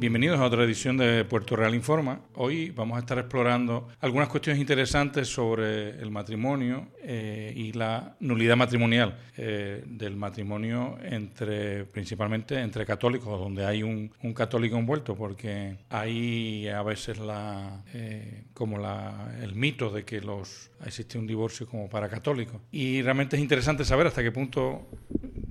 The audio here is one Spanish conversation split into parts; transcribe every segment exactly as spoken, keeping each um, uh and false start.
Bienvenidos a otra edición de Puerto Real Informa. Hoy vamos a estar explorando algunas cuestiones interesantes sobre el matrimonio eh, y la nulidad matrimonial eh, del matrimonio entre, principalmente entre católicos, donde hay un, un católico envuelto, porque hay a veces la eh, como la, el mito de que los existe un divorcio como para católicos. Y realmente es interesante saber hasta qué punto,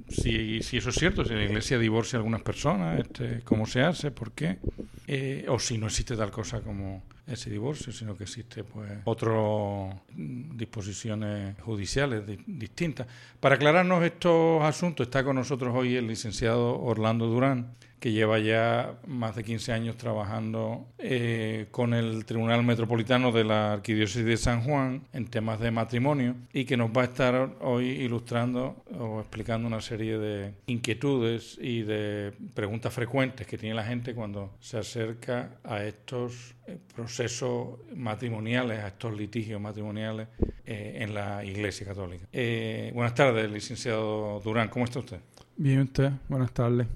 si, si eso es cierto, si la Iglesia divorcia a algunas personas, este, cómo se hace, por qué, eh, o si no existe tal cosa como ese divorcio, sino que existe pues otras disposiciones judiciales di- distintas. Para aclararnos estos asuntos está con nosotros hoy el licenciado Orlando Durán, que lleva ya más de quince años trabajando eh, con el Tribunal Metropolitano de la Arquidiócesis de San Juan en temas de matrimonio y que nos va a estar hoy ilustrando o explicando una serie de inquietudes y de preguntas frecuentes que tiene la gente cuando se acerca a estos eh, procesos matrimoniales, a estos litigios matrimoniales eh, en la Iglesia Católica. Eh, buenas tardes, licenciado Durán. ¿Cómo está usted? Bien, usted. Buenas tardes.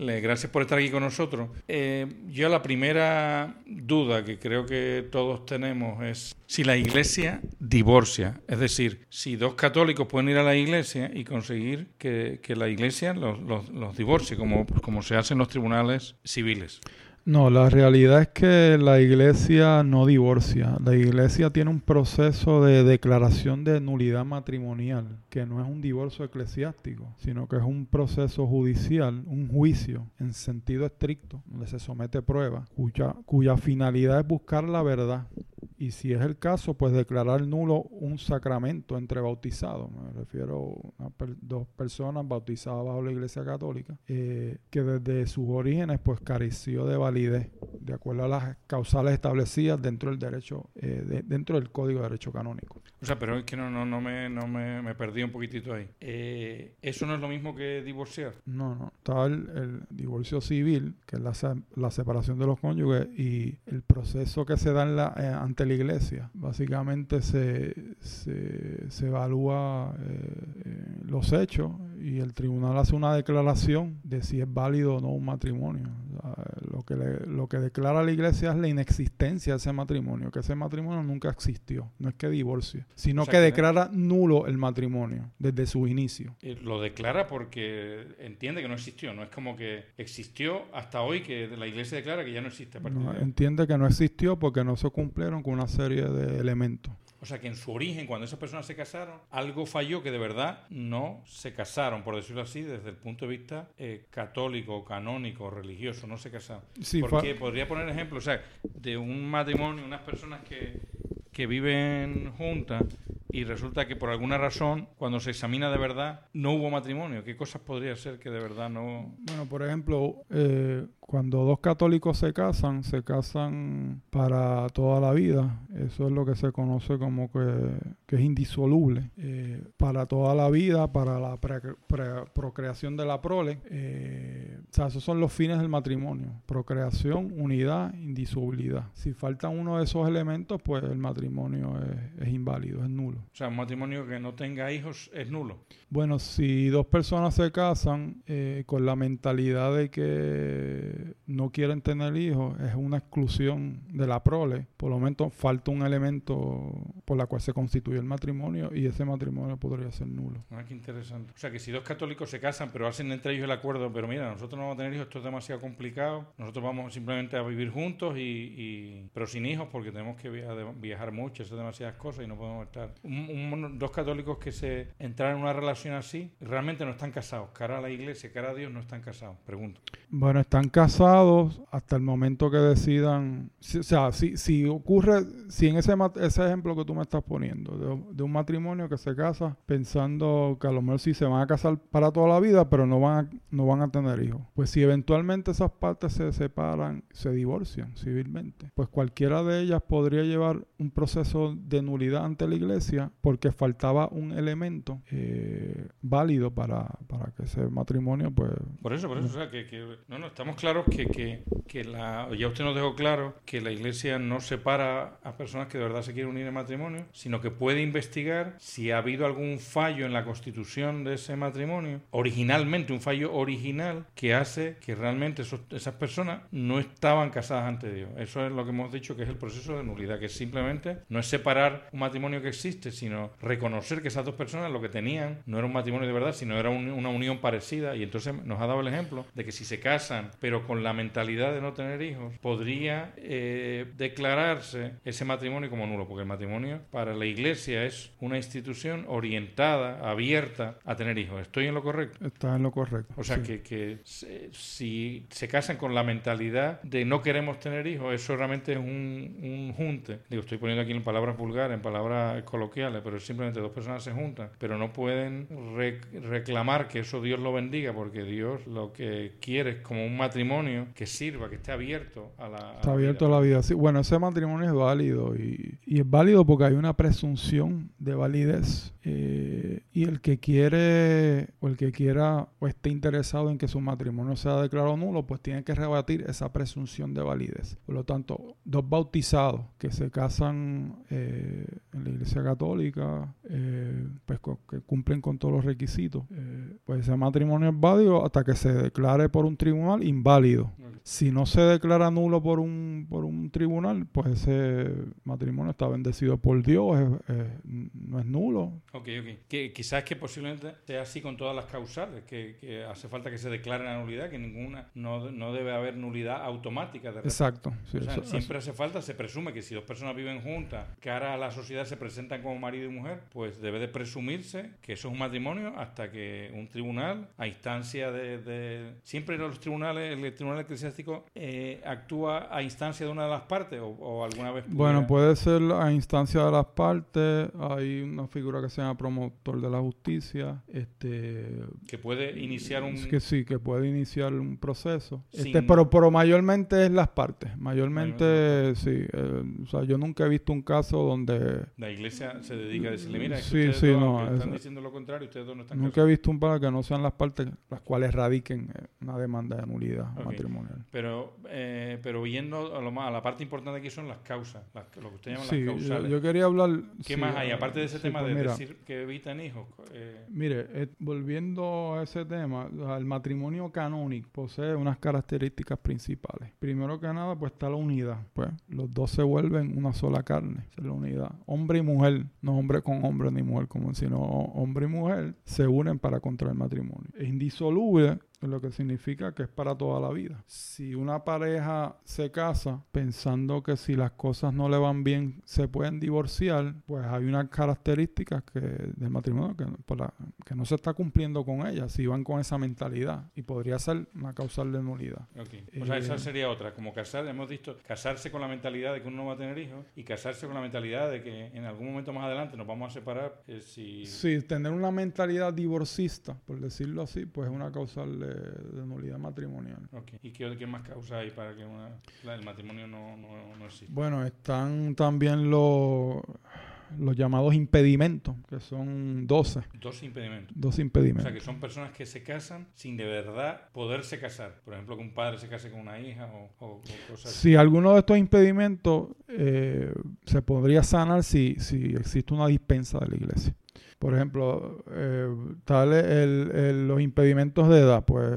Gracias por estar aquí con nosotros. Eh, yo la primera duda que creo que todos tenemos es si la Iglesia divorcia. Es decir, si dos católicos pueden ir a la Iglesia y conseguir que, que la Iglesia los, los, los divorcie, como, como se hace en los tribunales civiles. No, la realidad es que la Iglesia no divorcia. La Iglesia tiene un proceso de declaración de nulidad matrimonial, que no es un divorcio eclesiástico, sino que es un proceso judicial, un juicio en sentido estricto, donde se somete prueba, cuya, cuya finalidad es buscar la verdad. Y si es el caso, pues declarar nulo un sacramento entre bautizados. Me refiero a per- dos personas bautizadas bajo la Iglesia Católica, eh, que desde sus orígenes pues careció de validez, de acuerdo a las causales establecidas dentro del derecho, eh, de, dentro del Código de Derecho Canónico. O sea, pero es que no, no, no, me, no me, me perdí un poquitito ahí. Eh, ¿Eso no es lo mismo que divorciar? No, no. Está el, el divorcio civil, que es la, la separación de los cónyuges, y el proceso que se da en la, eh, ante la Iglesia. Básicamente se, se, se evalúa eh, eh, los hechos y el tribunal hace una declaración de si es válido o no un matrimonio. O sea, lo que, le, lo que declara la Iglesia es la inexistencia de ese matrimonio, que ese matrimonio nunca existió. No es que divorcie, sino o sea, que, que declara nulo el matrimonio desde su inicio. Lo declara porque entiende que no existió. No es como que existió hasta hoy, que la Iglesia declara que ya no existe. A partir no, de... Entiende que no existió porque no se cumplieron con una serie de elementos. O sea, que en su origen, cuando esas personas se casaron, algo falló, que de verdad no se casaron, por decirlo así, desde el punto de vista eh, católico, canónico, religioso, no se casaron. Sí, porque fa- podría poner ejemplo, o sea, de un matrimonio, unas personas que, que viven juntas y resulta que por alguna razón, cuando se examina de verdad, no hubo matrimonio. ¿Qué cosas podría ser que de verdad no...? Bueno, por ejemplo, eh, cuando dos católicos se casan, se casan para toda la vida. Eso es lo que se conoce como que, que es indisoluble. Eh, para toda la vida, para la pre, pre, procreación de la prole. Eh, o sea, esos son los fines del matrimonio. Procreación, unidad, indisolubilidad. Si falta uno de esos elementos, pues el matrimonio es, es inválido, es nulo. O sea, un matrimonio que no tenga hijos es nulo. Bueno, si dos personas se casan eh, con la mentalidad de que no quieren tener hijos, es una exclusión de la prole. Por lo menos falta un elemento por la cual se constituye el matrimonio y ese matrimonio podría ser nulo. Ah, qué interesante. O sea, que si dos católicos se casan pero hacen entre ellos el acuerdo, pero mira, nosotros no vamos a tener hijos, esto es demasiado complicado, nosotros vamos simplemente a vivir juntos, y, y pero sin hijos porque tenemos que viajar mucho, hacer demasiadas cosas y no podemos estar... Un, un, dos católicos que se entran en una relación así, realmente no están casados. Cara a la Iglesia, cara a Dios, no están casados. Pregunto. Bueno, están casados hasta el momento que decidan... Si, o sea, si, si ocurre... Si en ese, ese ejemplo que tú me estás poniendo, de, de un matrimonio que se casa pensando que a lo mejor sí se van a casar para toda la vida, pero no van a, no van a tener hijos. Pues si eventualmente esas partes se separan, se divorcian civilmente, pues cualquiera de ellas podría llevar un proceso de nulidad ante la Iglesia porque faltaba un elemento eh, válido para, para que ese matrimonio pues... Por eso, por eso, eh. o sea, que, que... No, no, estamos claros claros que, que, que la, ya usted nos dejó claro que la Iglesia no separa a personas que de verdad se quieren unir en matrimonio, sino que puede investigar si ha habido algún fallo en la constitución de ese matrimonio, originalmente, un fallo original que hace que realmente esos, esas personas no estaban casadas ante Dios. Eso es lo que hemos dicho que es el proceso de nulidad, que simplemente no es separar un matrimonio que existe, sino reconocer que esas dos personas lo que tenían no era un matrimonio de verdad, sino era un, una unión parecida. Y entonces nos ha dado el ejemplo de que si se casan, pero con la mentalidad de no tener hijos, podría eh, declararse ese matrimonio como nulo, porque el matrimonio para la Iglesia es una institución orientada, abierta a tener hijos. ¿Estoy en lo correcto? Está en lo correcto. O sea, sí. que, que se, si se casan con la mentalidad de no queremos tener hijos, eso realmente es un, un junte. Digo, estoy poniendo aquí en palabras vulgares, en palabras coloquiales, pero es simplemente dos personas se juntan, pero no pueden re- reclamar que eso Dios lo bendiga, porque Dios lo que quiere es como un matrimonio que sirva, que esté abierto a la, a está abierto a la vida. Sí, bueno, ese matrimonio es válido y, y es válido porque hay una presunción de validez. Eh, y el que quiere o el que quiera o esté interesado en que su matrimonio sea declarado nulo, pues tiene que rebatir esa presunción de validez. Por lo tanto, dos bautizados que se casan eh, en la Iglesia Católica, eh, pues que cumplen con todos los requisitos, eh, pues ese matrimonio es válido hasta que se declare por un tribunal inválido. Okay. Si no se declara nulo por un, por un tribunal, pues ese matrimonio está bendecido por Dios, es, es, no es nulo. Ok, ok. Que, quizás que posiblemente sea así con todas las causales, que, que hace falta que se declare la nulidad, que ninguna, no, no debe haber nulidad automática. De Exacto. Sí, o sea, eso, siempre eso. hace falta, se presume que si dos personas viven juntas, cara a la sociedad se presentan como marido y mujer, pues debe de presumirse que eso es un matrimonio hasta que un tribunal, a instancia de... de siempre los tribunales, el tribunal eclesiástico eh, actúa a instancia de una de las partes, o, o alguna vez... Bueno, puede... puede ser a instancia de las partes, hay una figura que se llama promotor de la justicia, este que puede iniciar un... que sí, que puede iniciar un proceso. Sin... Este, pero, pero mayormente es las partes. Mayormente, mayormente. sí. Eh, o sea, yo nunca he visto un caso donde... La Iglesia se dedica a decirle, mira, es que sí, ustedes sí, dos, no, es... están diciendo lo contrario, ustedes dos no están Nunca casados. He visto un para que no sean las partes las cuales radiquen una demanda de nulidad okay. matrimonial. Pero eh, pero yendo a lo más, a la parte importante aquí son las causas, las, lo que usted llama sí, las causales. Yo, yo quería hablar... ¿Qué sí, más hay? Aparte de ese sí, tema pues, de mira, decir que evitan hijos. Eh. Mire, eh, volviendo a ese tema, el matrimonio canónico posee unas características principales. Primero que nada, pues está la unidad. Pues los dos se vuelven una sola carne. Esa es la unidad. Hombre y mujer, no hombre con hombre ni mujer común, sino hombre y mujer se unen para contraer matrimonio. Es indisoluble, lo que significa que es para toda la vida. Si una pareja se casa pensando que si las cosas no le van bien se pueden divorciar, pues hay unas características que, del matrimonio que, para, que no se está cumpliendo con ellas, si van con esa mentalidad, y podría ser una causal de nulidad. Okay. O eh, sea, esa sería otra, como casar, hemos visto, casarse con la mentalidad de que uno no va a tener hijos y casarse con la mentalidad de que en algún momento más adelante nos vamos a separar. Eh, si... Sí, tener una mentalidad divorcista, por decirlo así, pues es una causal de De, de nulidad matrimonial. Okay. ¿Y qué, qué más causas hay para que una, la, el matrimonio no, no, no exista? Bueno, están también los... los llamados impedimentos, que son doce. doce impedimentos. doce impedimentos. O sea, que son personas que se casan sin de verdad poderse casar. Por ejemplo, que un padre se case con una hija o, o, o cosas si así. Si alguno de estos impedimentos eh, se podría sanar si, si existe una dispensa de la Iglesia. Por ejemplo, eh, tal el, el, los impedimentos de edad. Pues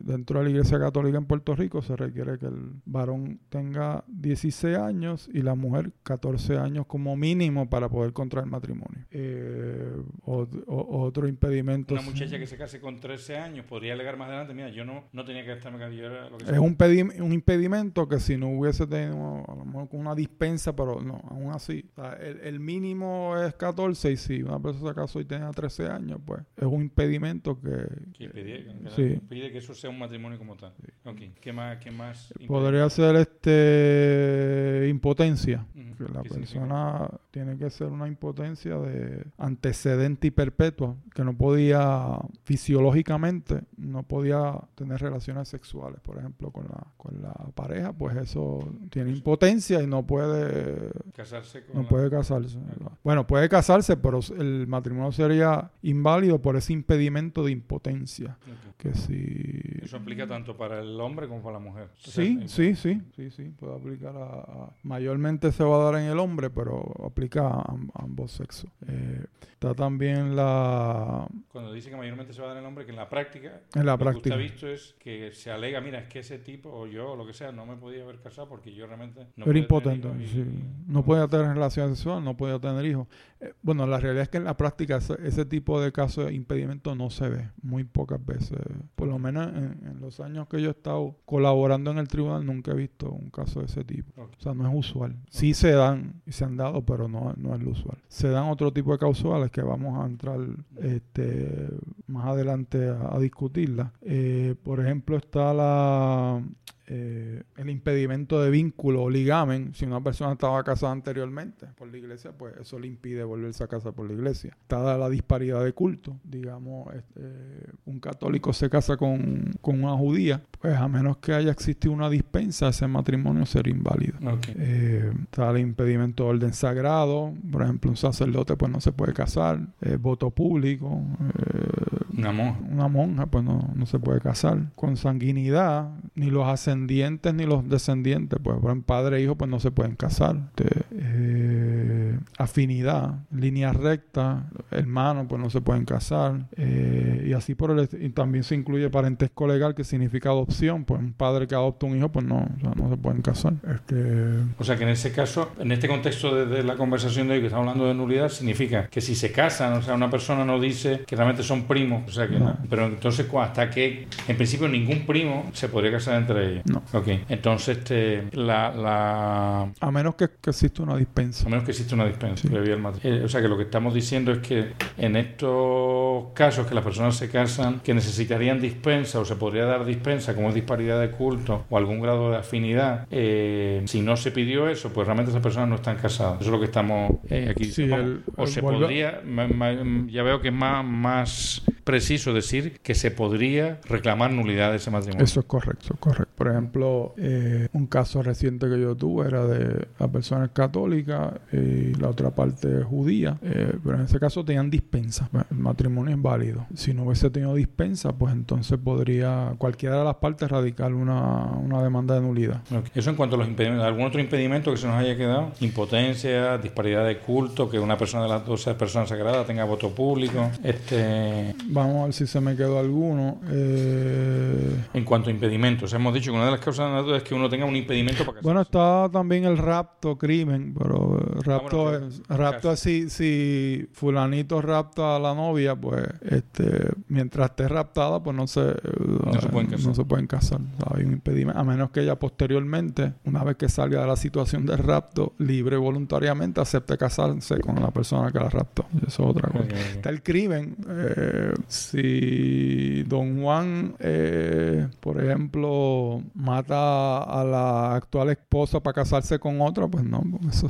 dentro de la Iglesia Católica en Puerto Rico se requiere que el varón tenga dieciséis años y la mujer catorce años como mínimo para poder contraer matrimonio. Eh, o, o, otro impedimento... Una muchacha que se case con trece años podría alegar más adelante, mira, yo no, no tenía que estarme... Lo que es un, pedi- un impedimento que si no hubiese tenido a lo mejor una dispensa, pero no, aún así. O sea, el, el mínimo es catorce y si una persona se casa y tenga trece años, pues es un impedimento que... Que, impide, que sí. impide que eso sea un matrimonio como tal. Sí. Okay. ¿Qué más, qué más podría ser este impotencia? Uh-huh. Que la persona significa? Tiene que ser una impotencia de antecedente y perpetua, que no podía, fisiológicamente, no podía tener relaciones sexuales, por ejemplo, con la, con la pareja, pues eso tiene impotencia y no puede casarse. Con no la... puede casarse. Okay. Bueno, puede casarse, pero el matrimonio matrimonio sería inválido por ese impedimento de impotencia. Okay. Que si... Eso aplica tanto para el hombre como para la mujer. Sí, o sea, sí, sí, sí, sí, puede aplicar a, a... Mayormente se va a dar en el hombre, pero aplica a, a ambos sexos. Eh, está también la... Cuando dice que mayormente se va a dar en el hombre, que en la práctica... En la práctica. Lo que usted ha visto es que se alega, mira, es que ese tipo, o yo, o lo que sea, no me podía haber casado porque yo realmente... No era impotente, tener hijos, sí. Y, no podía tener relación sexual, no podía tener hijos. Eh, bueno, la realidad es que en la práctica ese, ese tipo de casos de impedimento no se ve, muy pocas veces. Por lo menos en, en los años que yo he estado colaborando en el tribunal nunca he visto un caso de ese tipo. Okay. O sea, no es usual. Okay. Sí se dan, y se han dado, pero no, no es lo usual. Se dan otro tipo de causales que vamos a entrar este, más adelante a, a discutirlas. Eh, por ejemplo, está la... Eh, el impedimento de vínculo o ligamen. Si una persona estaba casada anteriormente por la iglesia, pues eso le impide volverse a casar por la iglesia. Está la disparidad de culto. Digamos, eh, un católico se casa con, con una judía, pues a menos que haya existido una dispensa, ese matrimonio sería inválido. Okay. Eh, está el impedimento de orden sagrado. Por ejemplo, un sacerdote pues no se puede casar. Eh, voto público. Eh, Una monja. Una monja, pues no, no se puede casar. Consanguinidad, ni los ascendientes ni los descendientes, pues padre e hijo, pues no se pueden casar. Entonces, eh, afinidad, línea recta, hermanos, pues no se pueden casar. Eh, y así por el... Y también se incluye parentesco legal, que significa adopción. Pues un padre que adopta un hijo, pues no, o sea, no se pueden casar. Este... O sea que en ese caso, en este contexto de, de la conversación de hoy que estamos hablando de nulidad, significa que si se casan, o sea, una persona no dice que realmente son primos. O sea que no. Pero entonces, hasta que en principio ningún primo se podría casar entre ellos. No. Ok. Entonces, este, la, la... a menos que, que exista una dispensa. A menos que exista una dispensa. Sí. Previa al matrimonio. Eh, o sea que lo que estamos diciendo es que en estos casos que las personas se casan, que necesitarían dispensa o se podría dar dispensa, como es disparidad de culto o algún grado de afinidad, eh, si no se pidió eso, pues realmente esas personas no están casadas. Eso es lo que estamos eh, aquí diciendo. Sí, el, o el, se el... podría, ma, ma, ya veo que es más... más preciso decir que se podría reclamar nulidad de ese matrimonio. Eso es correcto, correcto. Por ejemplo, eh, un caso reciente que yo tuve era de la persona católica y la otra parte judía, eh, pero en ese caso tenían dispensa. Bueno, el matrimonio es válido. Si no hubiese tenido dispensa, pues entonces podría cualquiera de las partes radicar una, una demanda de nulidad. Okay. Eso en cuanto a los impedimentos. ¿Algún otro impedimento que se nos haya quedado? Impotencia, disparidad de culto, que una persona de las doce personas sagradas tenga voto público. Este... Vamos a ver si se me quedó alguno. Eh... En cuanto a impedimentos, hemos dicho que una de las causas de la es que uno tenga un impedimento para casarse. Bueno, está también el rapto, crimen, pero rapto, ah, bueno, es, rapto es si, si fulanito rapta a la novia, pues este, mientras esté raptada, pues no se, no, eh, se, pueden casar. no se pueden casar. O sea, hay un impedimento, a menos que ella posteriormente, una vez que salga de la situación del rapto, libre y voluntariamente acepte casarse con la persona que la raptó. Eso es otra cosa. Okay, okay. Está el crimen. Eh, Si don Juan, eh, por ejemplo, mata a la actual esposa para casarse con otra, pues no, eso...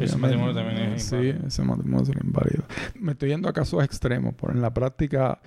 Ese matrimonio también es inválido. Sí, ese matrimonio es inválido. Me estoy yendo a casos extremos, pero en la práctica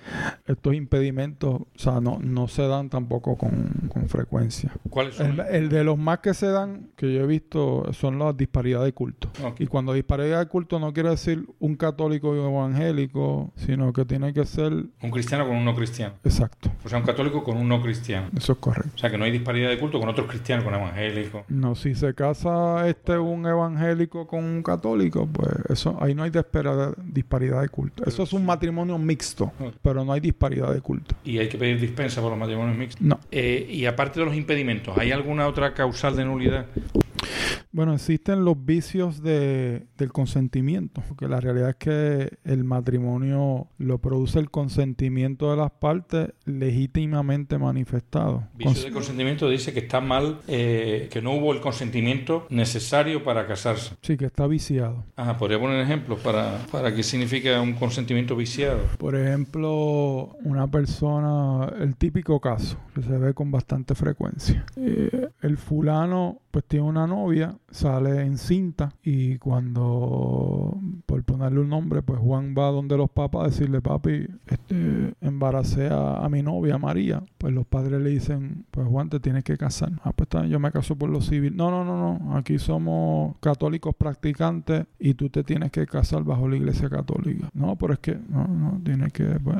estos impedimentos, o sea, no, no se dan tampoco con, con frecuencia. ¿Cuáles son? El, el de los más que se dan, que yo he visto, son las disparidades de culto. Okay. Y cuando disparidad de culto no quiere decir un católico y un evangélico, sino que tiene que ser... Un cristiano con un no cristiano. Exacto. O sea, un católico con un no cristiano. Eso es correcto. O sea, que no hay disparidad de culto con otros cristianos, con evangélicos. No, si se casa este un evangélico con un católico, pues eso ahí no hay disparidad de culto. Eso es un matrimonio mixto, pero no hay disparidad de culto. ¿Y hay que pedir dispensa por los matrimonios mixtos? No. Eh, y aparte de los impedimentos, ¿hay alguna otra causal de nulidad? Bueno, existen los vicios de, del consentimiento, porque la realidad es que el matrimonio lo produce el consentimiento de las partes legítimamente manifestado. Vicios Cons- de consentimiento dice que está mal, eh, que no hubo el consentimiento necesario para casarse. Sí, que está viciado. Ajá, ¿podría poner ejemplos para, para qué significa un consentimiento viciado? Por ejemplo, una persona, el típico caso, que se ve con bastante frecuencia. Eh, el fulano pues tiene una novia, sale encinta, y cuando, por ponerle un nombre, pues Juan va donde los papas a decirle: papi, este, embaracé a, a mi novia María. Pues los padres le dicen: pues Juan, te tienes que casar. Ah, pues está, yo me caso por lo civil. No, no, no, no, aquí somos católicos practicantes y tú te tienes que casar bajo la Iglesia Católica. No, pero es que, no, no, tienes que, pues,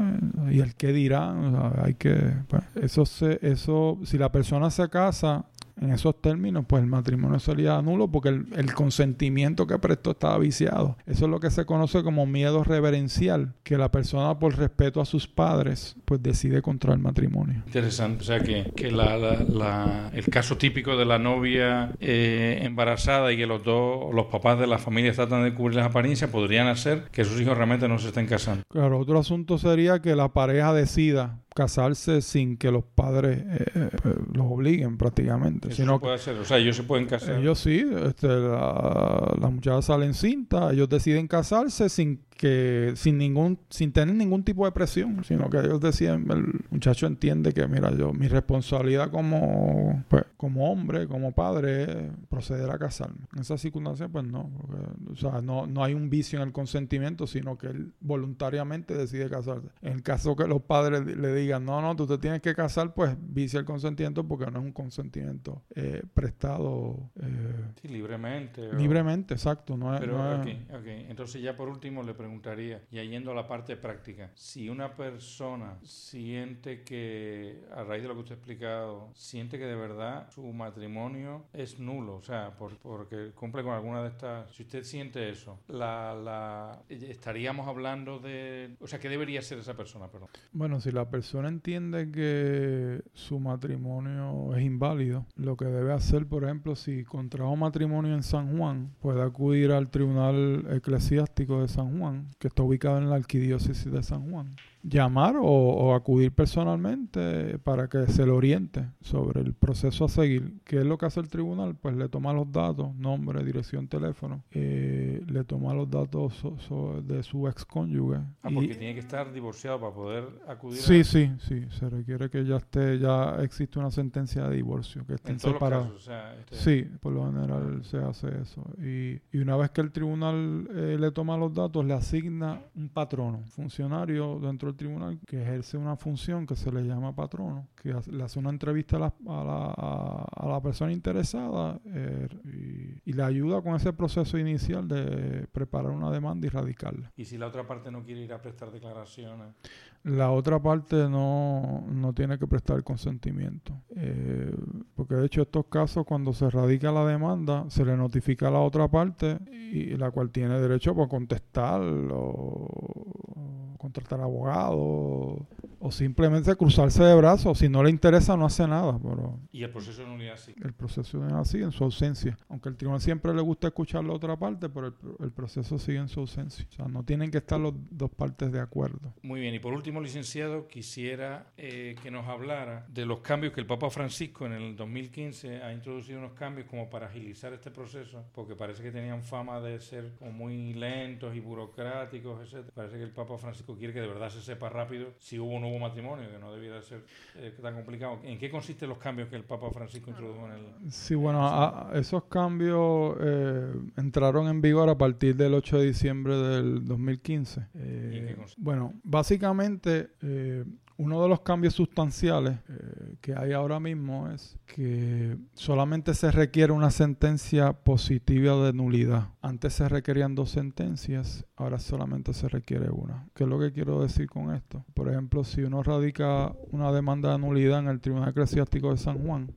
y el qué dirá, o sea, hay que, pues, eso se, eso, si la persona se casa en esos términos, pues el matrimonio sería nulo porque el, el consentimiento que prestó estaba viciado. Eso es lo que se conoce como miedo reverencial, que la persona por respeto a sus padres, pues decide contra el matrimonio. Interesante, o sea que, que la, la, la, el caso típico de la novia eh, embarazada y que los dos, los papás de la familia tratan de cubrir las apariencias, podrían hacer que sus hijos realmente no se estén casando. Claro, otro asunto sería que la pareja decida casarse sin que los padres eh, eh, los obliguen prácticamente. Eso sino se puede hacer, o sea, ellos se pueden casar. Ellos sí, este, la, la muchacha sale encinta, ellos deciden casarse sin que sin ningún sin tener ningún tipo de presión, sino que ellos deciden, el muchacho entiende que mira, yo mi responsabilidad como pues, como hombre, como padre es proceder a casarme. En esas circunstancias pues no, porque, o sea, no, no hay un vicio en el consentimiento, sino que él voluntariamente decide casarse. En el caso que los padres le digan no, no, tú te tienes que casar, pues vicia el consentimiento porque no es un consentimiento eh, prestado eh, sí, libremente. O... Libremente, exacto. No es, Pero, no okay, es... okay. Entonces ya por último le preguntaría, ya yendo a la parte práctica, si una persona siente que, a raíz de lo que usted ha explicado, siente que de verdad su matrimonio es nulo, o sea, por, porque cumple con alguna de estas... Si usted siente eso, la, la estaríamos hablando de... O sea, ¿qué debería hacer esa persona? Perdón. Bueno, si la persona entiende que su matrimonio es inválido, lo que debe hacer, por ejemplo, si contrajo matrimonio en San Juan, puede acudir al Tribunal Eclesiástico de San Juan, que está ubicado en la Arquidiócesis de San Juan. Llamar o, o acudir personalmente para que se le oriente sobre el proceso a seguir. ¿Qué es lo que hace el tribunal? Pues le toma los datos, nombre, dirección, teléfono, eh, le toma los datos so, so de su excónyuge. Ah, porque y, tiene que estar divorciado para poder acudir. Sí, a... sí, sí, se requiere que ya esté, ya existe una sentencia de divorcio, que estén separados. O sea, este... Sí, por lo general se hace eso. Y, y una vez que el tribunal eh, le toma los datos, le asigna un patrono, funcionario dentro el tribunal que ejerce una función que se le llama patrono, que hace, le hace una entrevista a la, a la, a, a la persona interesada eh, y, y le ayuda con ese proceso inicial de preparar una demanda y radicarla. ¿Y si la otra parte no quiere ir a prestar declaraciones? La otra parte no, no tiene que prestar consentimiento. Eh, porque de hecho estos casos, cuando se radica la demanda, se le notifica a la otra parte y la cual tiene derecho a contestar o contratar abogado o simplemente cruzarse de brazos. Si no le interesa, no hace nada. Pero ¿y el proceso de nulidad sigue? El proceso de nulidad sigue en su ausencia. Aunque el tribunal siempre le gusta escuchar la otra parte, pero el, el proceso sigue en su ausencia. O sea, no tienen que estar las dos partes de acuerdo. Muy bien. Y por último, licenciado, quisiera eh, que nos hablara de los cambios que el Papa Francisco en el dos mil quince ha introducido, unos cambios como para agilizar este proceso, porque parece que tenían fama de ser como muy lentos y burocráticos, etcétera. Parece que el Papa Francisco quiere que de verdad se sepa rápido si hubo o no hubo matrimonio, que no debiera ser eh, tan complicado. ¿En qué consisten los cambios que el Papa Francisco introdujo en el...? Sí, bueno, a, a esos cambios eh, entraron en vigor a partir del ocho de diciembre del dos mil quince. Eh, ¿Y en qué consiste? Bueno, básicamente... Eh, Uno de los cambios sustanciales eh, que hay ahora mismo es que solamente se requiere una sentencia positiva de nulidad. Antes se requerían dos sentencias, ahora solamente se requiere una. ¿Qué es lo que quiero decir con esto? Por ejemplo, si uno radica una demanda de nulidad en el Tribunal Eclesiástico de San Juan,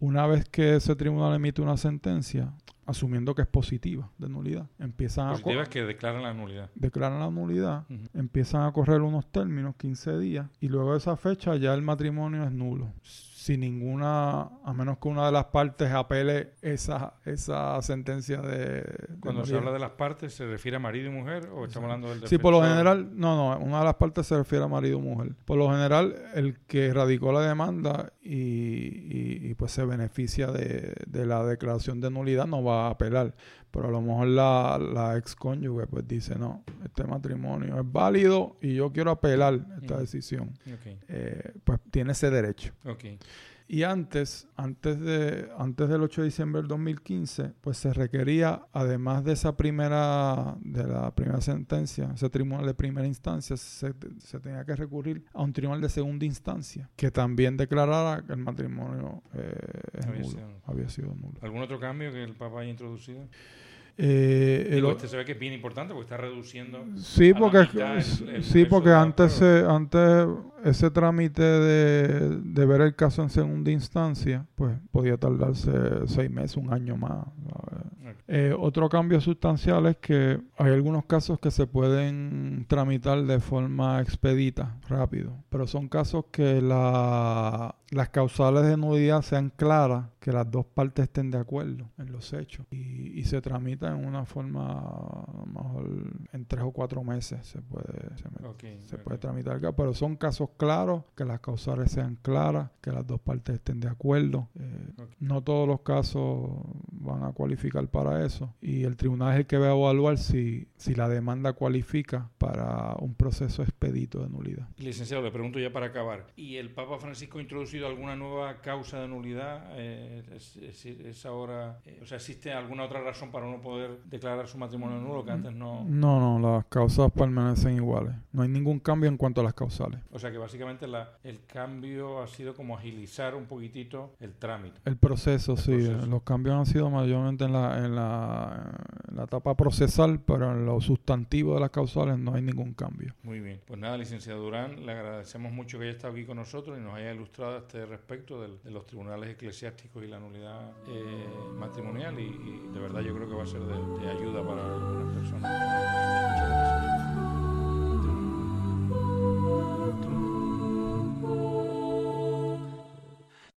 una vez que ese tribunal emite una sentencia, asumiendo que es positiva de nulidad, empiezan positiva a... Positiva es que declaran la nulidad. Declaran la nulidad, uh-huh. Empiezan a correr unos términos, quince días, y luego de esa fecha ya el matrimonio es nulo. Si ninguna, a menos que una de las partes apele esa, esa sentencia de... de Cuando nulidad. Se habla de las partes, ¿se refiere a marido y mujer o estamos hablando del defensor? Sí, por lo general, no, no, una de las partes se refiere a marido y mujer. Por lo general, el que radicó la demanda y, y, y pues se beneficia de, de la declaración de nulidad no va a apelar. Pero a lo mejor la, la excónyuge pues dice, no, este matrimonio es válido y yo quiero apelar esta decisión. Okay. Eh, pues tiene ese derecho. Okay. Y antes, antes, de, antes del ocho de diciembre del dos mil quince, pues se requería, además de esa primera, de la primera sentencia, ese tribunal de primera instancia, se, se tenía que recurrir a un tribunal de segunda instancia, que también declarara que el matrimonio eh, es había, nulo, sido. había sido nulo. ¿Algún otro cambio que el Papa haya introducido? Eh, el, Digo, este se ve que es bien importante porque está reduciendo. Sí, porque, el, el sí, porque antes, se, antes ese trámite de, de ver el caso en segunda instancia, pues podía tardarse seis meses, un año más. Okay. Eh, otro cambio sustancial es que hay algunos casos que se pueden tramitar de forma expedita, rápido, pero son casos que la, las causales de nulidad sean claras, que las dos partes estén de acuerdo en los hechos y, y se tramita en una forma, a lo mejor en tres o cuatro meses se puede se, me, okay, se okay. puede tramitar, pero son casos claros, que las causales sean claras, que las dos partes estén de acuerdo. Eh, okay. No todos los casos van a cualificar para eso y el tribunal es el que va a evaluar si, si la demanda cualifica para un proceso expedito de nulidad. Licenciado, le pregunto ya para acabar, ¿y el Papa Francisco ha introducido alguna nueva causa de nulidad? Eh, es, es, es ahora, eh, o sea, ¿existe alguna otra razón para no poder declarar su matrimonio nulo que antes no...? No, no, las causas permanecen iguales. No hay ningún cambio en cuanto a las causales. O sea que básicamente la, el cambio ha sido como agilizar un poquitito el trámite. El proceso, el sí. Proceso. Los cambios han sido mayormente en la, en, la, en la etapa procesal, pero en lo sustantivo de las causales no hay ningún cambio. Muy bien. Pues nada, licenciado Durán, le agradecemos mucho que haya estado aquí con nosotros y nos haya ilustrado este respecto del, de los tribunales eclesiásticos y la nulidad eh, matrimonial y, y de verdad yo creo que va a ser de, de ayuda para algunas personas.